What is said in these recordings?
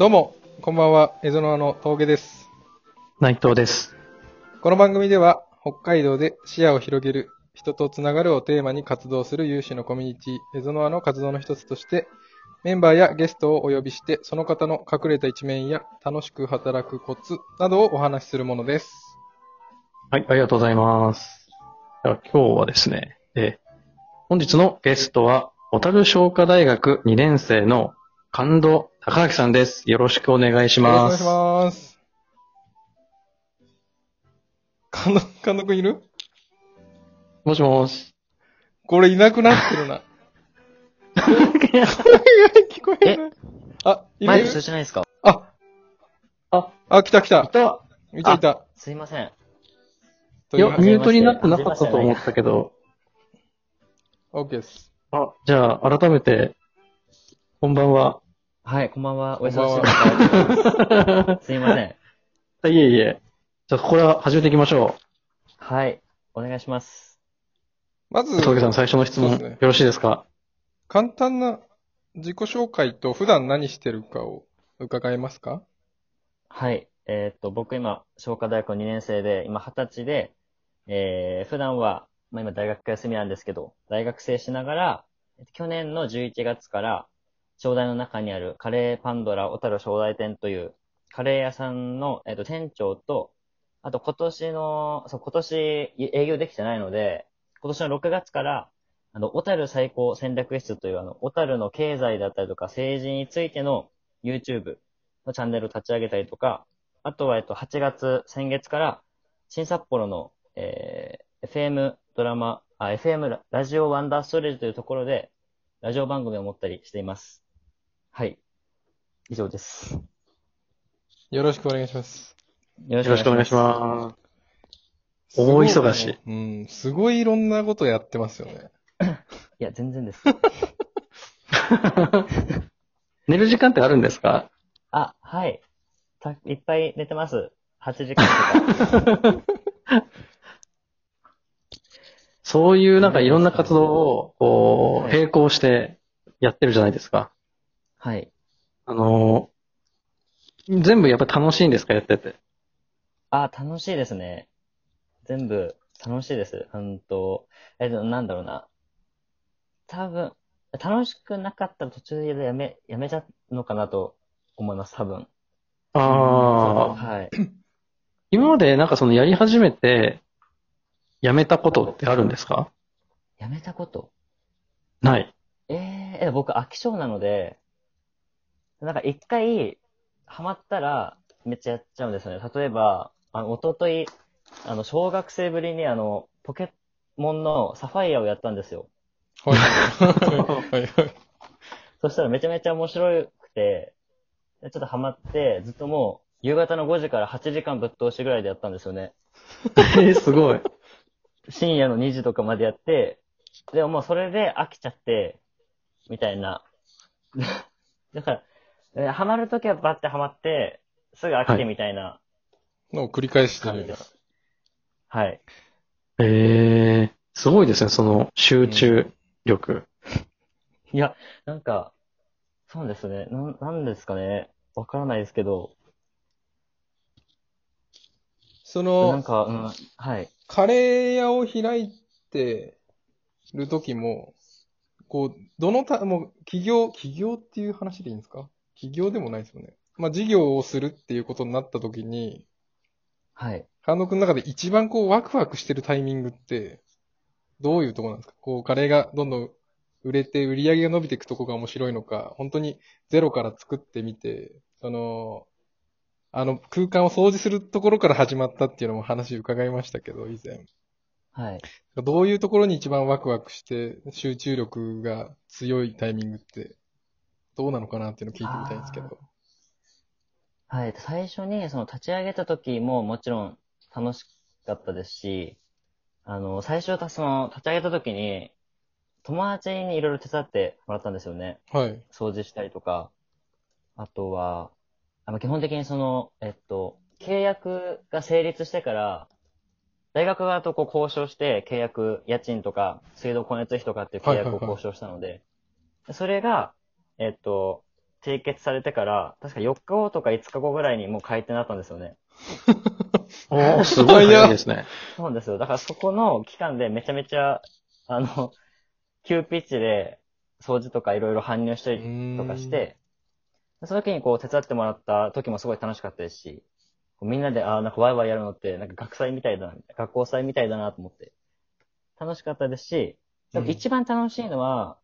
どうもこんばんは、エゾノアの峠です。内藤です。この番組では北海道で視野を広げる、人とつながるをテーマに活動する有志のコミュニティエゾノアの活動の一つとして、メンバーやゲストをお呼びして、その方の隠れた一面や楽しく働くコツなどをお話しするものです。はい、ありがとうございます。では今日はですね、本日のゲストは小樽商科大学2年生の神戸高明さんです。よろしくお願いします。よろしくお願いします。神戸くんいる？もしもーし。これいなくなってるな。声が聞こえる。あ、いる？前と一緒じゃないですか。あ、来た。すいません。いや、ミュートになってなかったと思ったけど。OK です。あ、じゃあ改めて、こんばんは。はい、こんばんは。お忙しい中。すいません。いえいえ。じゃあ、これは始めていきましょう。はい。お願いします。まず、峠さん、最初の質問、よろしいですか？簡単な自己紹介と、普段何してるかを伺えますか？はい。僕今、商科大学2年生で、今20歳で、普段は、今大学休みなんですけど、大学生しながら、去年の11月から、商大の中にあるカレーパンドラ小樽商大店というカレー屋さんの、店長と、あと今年営業できてないので、今年の6月から、小樽最高戦略室という小樽の経済だったりとか政治についての YouTube のチャンネルを立ち上げたりとか、あとは先月から新札幌の、FM ラジオワンダーストレージというところでラジオ番組を持ったりしています。はい。以上です。よろしくお願いします。よろしくお願いします。大忙しい。うん、すごいいろんなことやってますよね。いや、全然です。寝る時間ってあるんですか？あ、はい。いっぱい寝てます。8時間とか。そういういろんな活動をこう並行してやってるじゃないですか。はい。全部やっぱり楽しいんですか、やってて？あ、楽しいですね。全部楽しいです。なんだろうな。多分、楽しくなかったら途中でやめちゃうのかなと思います、多分。ああ。はい。今までやり始めて、やめたことってあるんですか？やめたことない。僕飽き性なので、一回ハマったらめっちゃやっちゃうんですよね。例えば、一昨日小学生ぶりにポケモンのサファイアをやったんですよ。はい。そしたらめちゃめちゃ面白くて、ちょっとハマって、ずっともう夕方の5時から8時間ぶっ通しぐらいでやったんですよね。すごい。深夜の2時とかまでやって、でももうそれで飽きちゃって、みたいな。だから、ハマるときはバッてハマって、すぐ飽きてみたいな。のを繰り返してるんです。はい。すごいですね、その集中力。いや、そうですね、なんですかね、わからないですけど。はい。カレー屋を開いてる時も、もう起業っていう話でいいんですか？起業でもないですよね。まあ、事業をするっていうことになった時に、はい。神戸くんの中で一番ワクワクしてるタイミングって、どういうとこなんですか？カレーがどんどん売れて売り上げが伸びていくとこが面白いのか、本当にゼロから作ってみて、空間を掃除するところから始まったっていうのも話伺いましたけど、以前。はい。どういうところに一番ワクワクして、集中力が強いタイミングって、どうなのかなっていうのを聞いてみたいんですけど。はい。最初に、立ち上げた時ももちろん楽しかったですし、最初、立ち上げた時に、友達にいろいろ手伝ってもらったんですよね。はい。掃除したりとか、あとは、基本的に契約が成立してから、大学側と交渉して契約、家賃とか、水道光熱費とかっていう契約を交渉したので、それが、締結されてから、確か4日後とか5日後ぐらいにもう改定になったんですよね。おー、すごい早いですね。そうなんですよ。だからそこの期間でめちゃめちゃ、急ピッチで掃除とかいろいろ搬入したりとかして、その時にこう手伝ってもらった時もすごい楽しかったですし、みんなで、なんかワイワイやるのって、なんか学校祭みたいだなと思って。楽しかったですし、でも一番楽しいのは、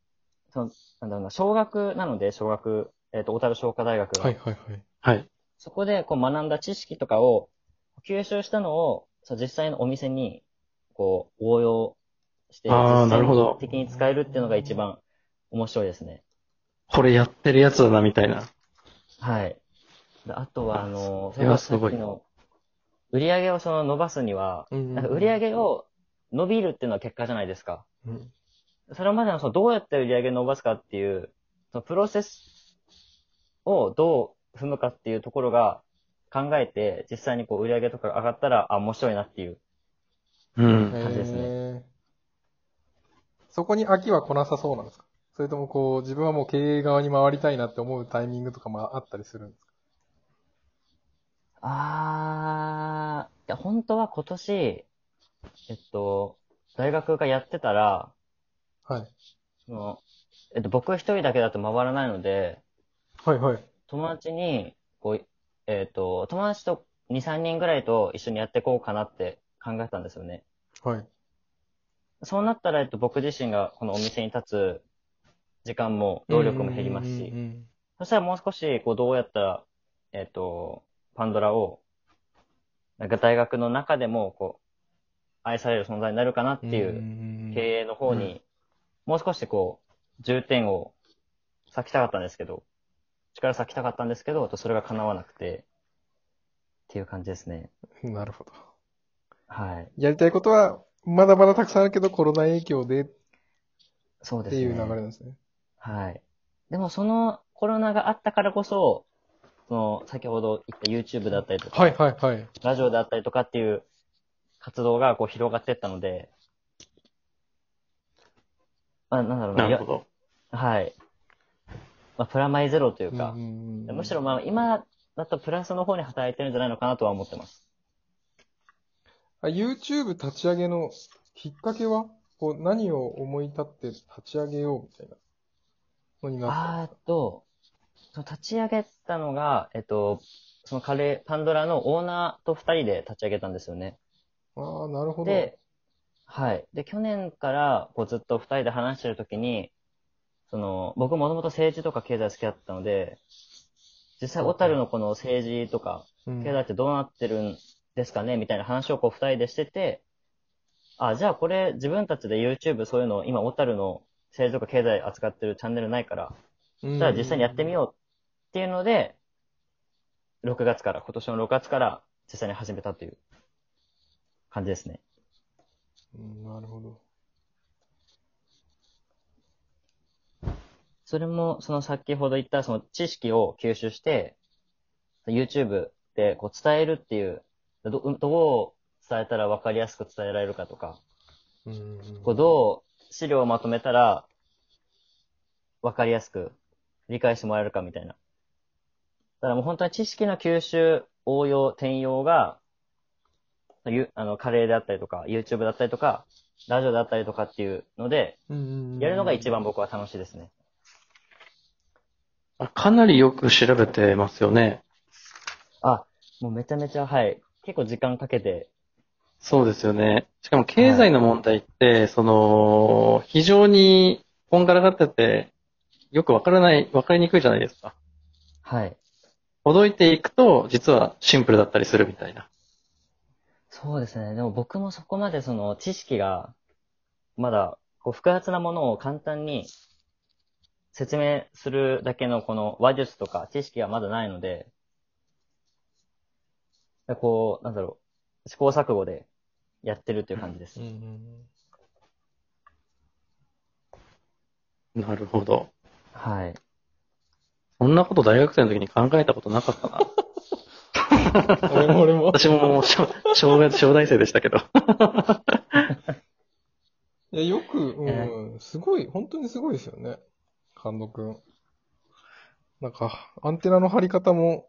小学なので、小樽商科大学が。はいはいはい。はい。そこでこう学んだ知識とかを、吸収したのを、実際のお店に、こう、応用して、実践的に使えるっていうのが一番面白いですね。これやってるやつだな、みたいな。はい。あとは、それはすごい。売り上げを伸ばすには、なんか売り上げを伸びるっていうのは結果じゃないですか。うん、それまでのどうやって売り上げを伸ばすかっていう、そのプロセスをどう踏むかっていうところが考えて、実際にこう売り上げとかが上がったら、面白いなっていう感じですね。そこに飽きは来なさそうなんですか？それともこう、自分はもう経営側に回りたいなって思うタイミングとかもあったりするんですか？いや本当は今年、大学がやってたら、はい。僕一人だけだと回らないので、はいはい。友達に、友達と2、3人ぐらいと一緒にやっていこうかなって考えたんですよね。はい。そうなったら、僕自身がこのお店に立つ時間も労力も減りますし、そしたらもう少し、こう、どうやったら、パンドラを、なんか大学の中でも、こう、愛される存在になるかなっていう経営の方に、もう少しこう、重点を割きたかったんですけど、それが叶わなくて、っていう感じですね。なるほど。はい。やりたいことは、まだまだたくさんあるけど、コロナ影響で、そうですね。っていう流れなんですね。はい。でも、コロナがあったからこそ、先ほど言った YouTube だったりとか、はいはいはい。ラジオだったりとかっていう、活動がこう広がっていったので、なんだろうなるほど。はい。プラマイゼロというか、むしろ今だとプラスの方に働いてるんじゃないのかなとは思ってます。YouTube 立ち上げのきっかけはこう何を思い立って立ち上げようみたいなのになったんですか？立ち上げたのが、パンドラのオーナーと2人で立ち上げたんですよね。あ、なるほど。で、はい。で、去年から、ずっと二人で話してるときに、僕もともと政治とか経済好きだったので、実際、小樽のこの政治とか、経済ってどうなってるんですかね、みたいな話を二人でしてて、じゃあこれ、自分たちで YouTube そういうのを、今、小樽の政治とか経済扱ってるチャンネルないから、じゃあ実際にやってみようっていうので、今年の6月から実際に始めたという。感じですね。なるほど。それも、先ほど言った、知識を吸収して、YouTube でこう伝えるっていう、どう伝えたら分かりやすく伝えられるかとか、こうどう資料をまとめたら分かりやすく理解してもらえるかみたいな。だからもう本当に知識の吸収、応用、転用が、カレーであったりとか、YouTube だったりとか、ラジオだったりとかっていうので、やるのが一番僕は楽しいですね。かなりよく調べてますよね。もうめちゃめちゃ、はい。結構時間かけて。そうですよね。しかも経済の問題って、非常にこんがらがってて、よくわかりにくいじゃないですか。はい。ほどいていくと、実はシンプルだったりするみたいな。そうですね。でも僕もそこまで知識が、まだこう複雑なものを簡単に説明するだけのこの話術とか知識がまだないので、こう、試行錯誤でやってるっていう感じです。なるほど。はい。そんなこと大学生の時に考えたことなかったな。俺も。私も小大生でしたけど。いや、よく、すごい、本当にすごいですよね。神野くん。なんか、アンテナの張り方も、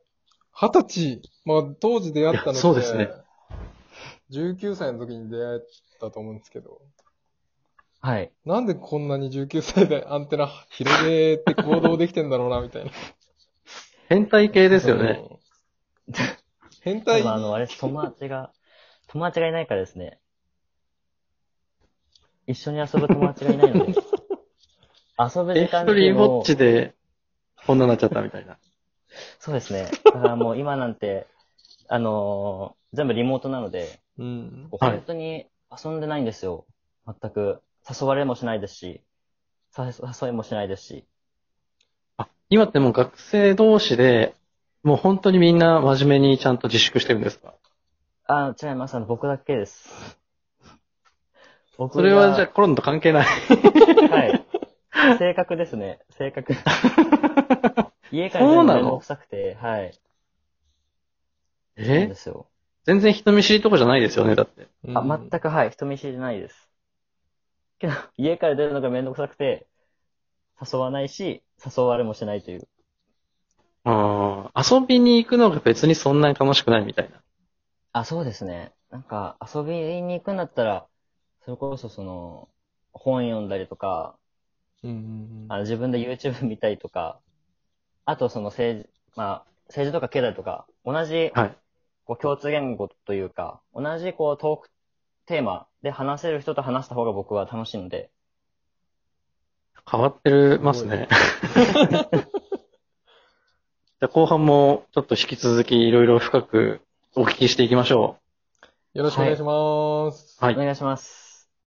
20歳、まあ当時出会ったので、そうですね。19歳の時に出会ったと思うんですけど。はい。なんでこんなに19歳でアンテナ広げて行動できてんだろうな、みたいな。変態系ですよね。変態系。あれ、友達がいないからですね。一緒に遊ぶ友達がいないので。遊ぶ時間でも。一人ぼっちで、こんななっちゃったみたいな。そうですね。だからもう今なんて、全部リモートなので、うん、本当に遊んでないんですよ。はい、全く。誘われもしないですし、誘いもしないですし。あ、今ってもう学生同士で、もう本当にみんな真面目にちゃんと自粛してるんですか？あ、違います。僕だけです。それはじゃあコロナと関係ない。はい。性格ですね。性格。家から全然臭くて、はい。そうですよ。全然人見知りとかじゃないですよね、だって。あ、全くはい、人見知りじゃないです。けど、家から出るのがめんどくさくて、誘わないし、誘われもしないという。ああ、遊びに行くのが別にそんなに楽しくないみたいな。あ、そうですね。なんか、遊びに行くんだったら、それこそ本読んだりとか、うんうんうん、自分で YouTube 見たりとか、あと政治とか経済とか、同じ、はい、共通言語というか、同じトークテーマで話せる人と話した方が僕は楽しいので。変わってますね。じゃあ後半もちょっと引き続きいろいろ深くお聞きしていきましょう。よろしくお願いします。はい。お願いします。